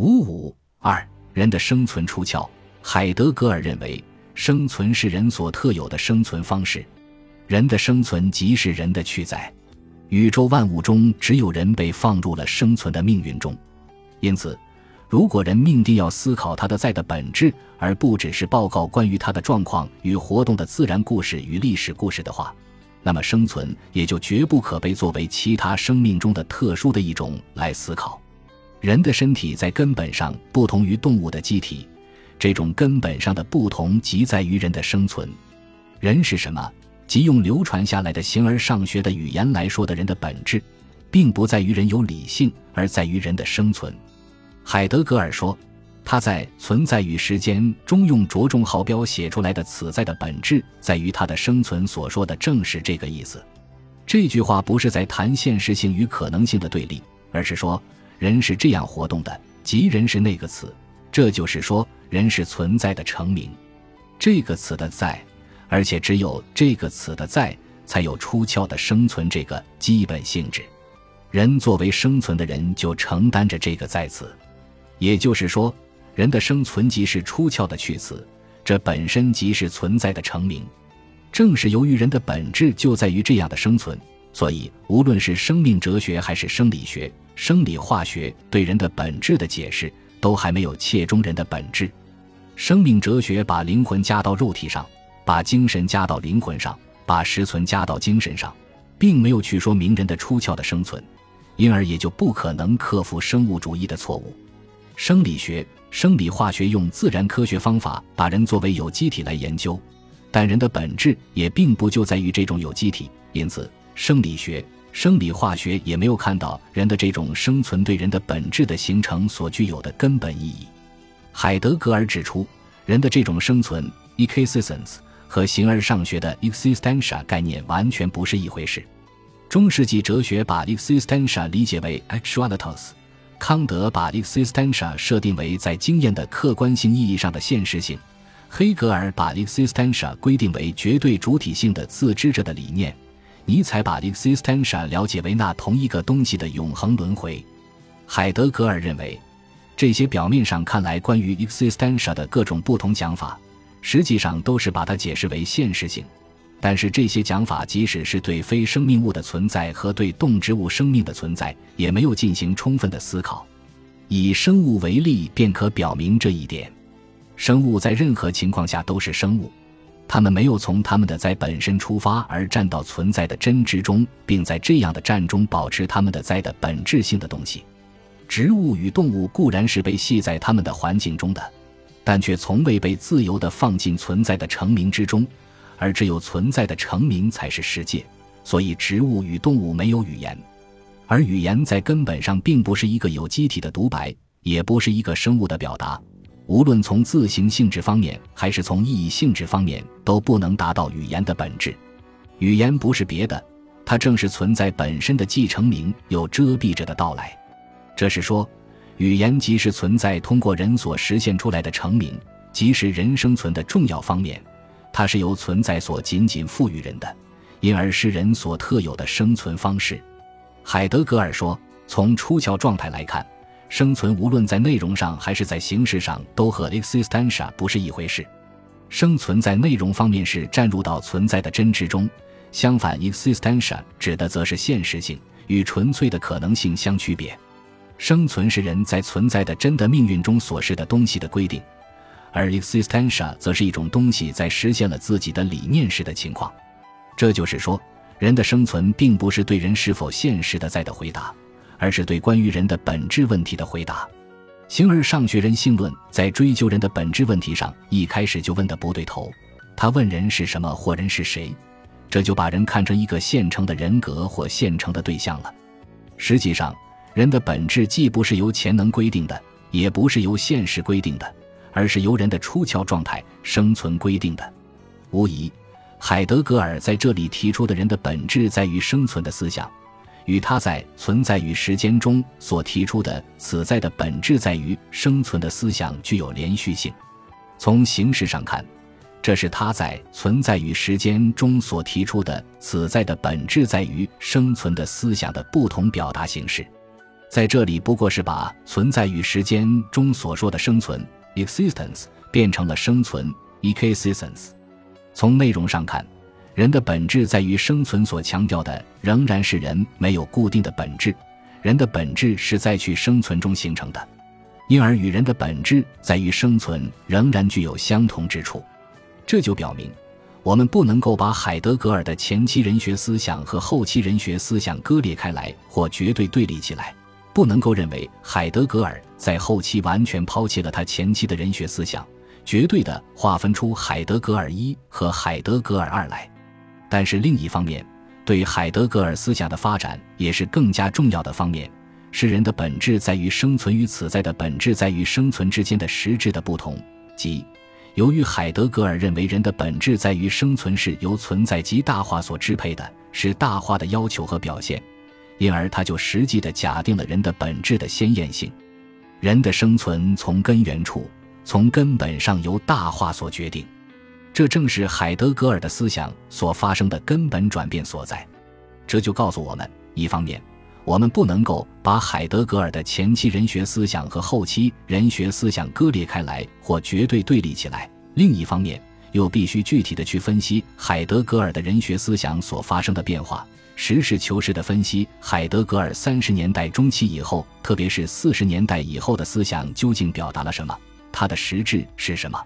552人的生存出窍。海德格尔认为，生存是人所特有的生存方式，人的生存即是人的去在。宇宙万物中只有人被放入了生存的命运中，因此如果人命定要思考他的在的本质，而不只是报告关于他的状况与活动的自然故事与历史故事的话，那么生存也就绝不可被作为其他生命中的特殊的一种来思考。人的身体在根本上不同于动物的机体，这种根本上的不同即在于人的生存。人是什么，即用流传下来的形而上学的语言来说的人的本质，并不在于人有理性，而在于人的生存。海德格尔说，他在《存在与时间》中用着重号标写出来的此在的本质，在于他的生存所说的正是这个意思。这句话不是在谈现实性与可能性的对立，而是说人是这样活动的，即人是那个词，这就是说人是存在的成名。这个词的在，而且只有这个词的在，才有出窍的生存这个基本性质。人作为生存的人，就承担着这个在词，也就是说人的生存即是出窍的去词，这本身即是存在的成名。正是由于人的本质就在于这样的生存，所以无论是生命哲学还是生理学、生理化学对人的本质的解释，都还没有切中人的本质。生命哲学把灵魂加到肉体上，把精神加到灵魂上，把实存加到精神上，并没有去说明人的出窍的生存，因而也就不可能克服生物主义的错误。生理学、生理化学用自然科学方法把人作为有机体来研究，但人的本质也并不就在于这种有机体，因此生理学、生理化学也没有看到人的这种生存对人的本质的形成所具有的根本意义。海德格尔指出，人的这种生存 existenz 和形而上学的 existentia 概念完全不是一回事。中世纪哲学把 existentia 理解为 actualitas， 康德把 existentia 设定为在经验的客观性意义上的现实性，黑格尔把 existentia 规定为绝对主体性的自知者的理念，尼采把 existentia 了解为那同一个东西的永恒轮回。海德格尔认为，这些表面上看来关于 existentia 的各种不同讲法，实际上都是把它解释为现实性，但是这些讲法即使是对非生命物的存在和对动植物生命的存在，也没有进行充分的思考。以生物为例便可表明这一点。生物在任何情况下都是生物，他们没有从他们的在本身出发而站到存在的真知中，并在这样的站中保持他们的在的本质性的东西。植物与动物固然是被系在他们的环境中的，但却从未被自由地放进存在的成名之中，而只有存在的成名才是世界，所以植物与动物没有语言。而语言在根本上并不是一个有机体的独白，也不是一个生物的表达，无论从自行性质方面还是从意义性质方面，都不能达到语言的本质。语言不是别的，它正是存在本身的既成名又遮蔽着的到来。这是说，语言即是存在通过人所实现出来的成名，即是人生存的重要方面，它是由存在所仅仅赋予人的，因而是人所特有的生存方式。海德格尔说，从出窍状态来看，生存无论在内容上还是在形式上都和 existentia 不是一回事。生存在内容方面是站入到存在的真知中，相反 existentia 指的则是现实性，与纯粹的可能性相区别。生存是人在存在的真的命运中所示的东西的规定，而 existentia 则是一种东西在实现了自己的理念时的情况。这就是说，人的生存并不是对人是否现实的在的回答，而是对关于人的本质问题的回答。形而上学人性论在追究人的本质问题上，一开始就问得不对头，他问人是什么或人是谁，这就把人看成一个现成的人格或现成的对象了。实际上，人的本质既不是由潜能规定的，也不是由现实规定的，而是由人的出窍状态、生存规定的。无疑，海德格尔在这里提出的人的本质在于生存的思想，与他在《存在与时间》中所提出的此在的本质在于生存的思想具有连续性。从形式上看，这是他在《存在与时间》中所提出的此在的本质在于生存的思想的不同表达形式。在这里不过是把存在与时间中所说的生存 existence 变成了生存 existenz。 从内容上看，人的本质在于生存所强调的仍然是人没有固定的本质，人的本质是在去生存中形成的，因而与人的本质在于生存仍然具有相同之处。这就表明我们不能够把海德格尔的前期人学思想和后期人学思想割裂开来或绝对对立起来，不能够认为海德格尔在后期完全抛弃了他前期的人学思想，绝对地划分出海德格尔一和海德格尔二来。但是另一方面，对海德格尔思想的发展也是更加重要的方面，是人的本质在于生存与此在的本质在于生存之间的实质的不同，即由于海德格尔认为人的本质在于生存是由存在即大化所支配的，是大化的要求和表现，因而他就实际地假定了人的本质的先验性。人的生存从根源处，从根本上由大化所决定，这正是海德格尔的思想所发生的根本转变所在。这就告诉我们，一方面我们不能够把海德格尔的前期人学思想和后期人学思想割裂开来或绝对对立起来，另一方面又必须具体地去分析海德格尔的人学思想所发生的变化，实事求是地分析海德格尔30年代中期以后，特别是40年代以后的思想究竟表达了什么，它的实质是什么。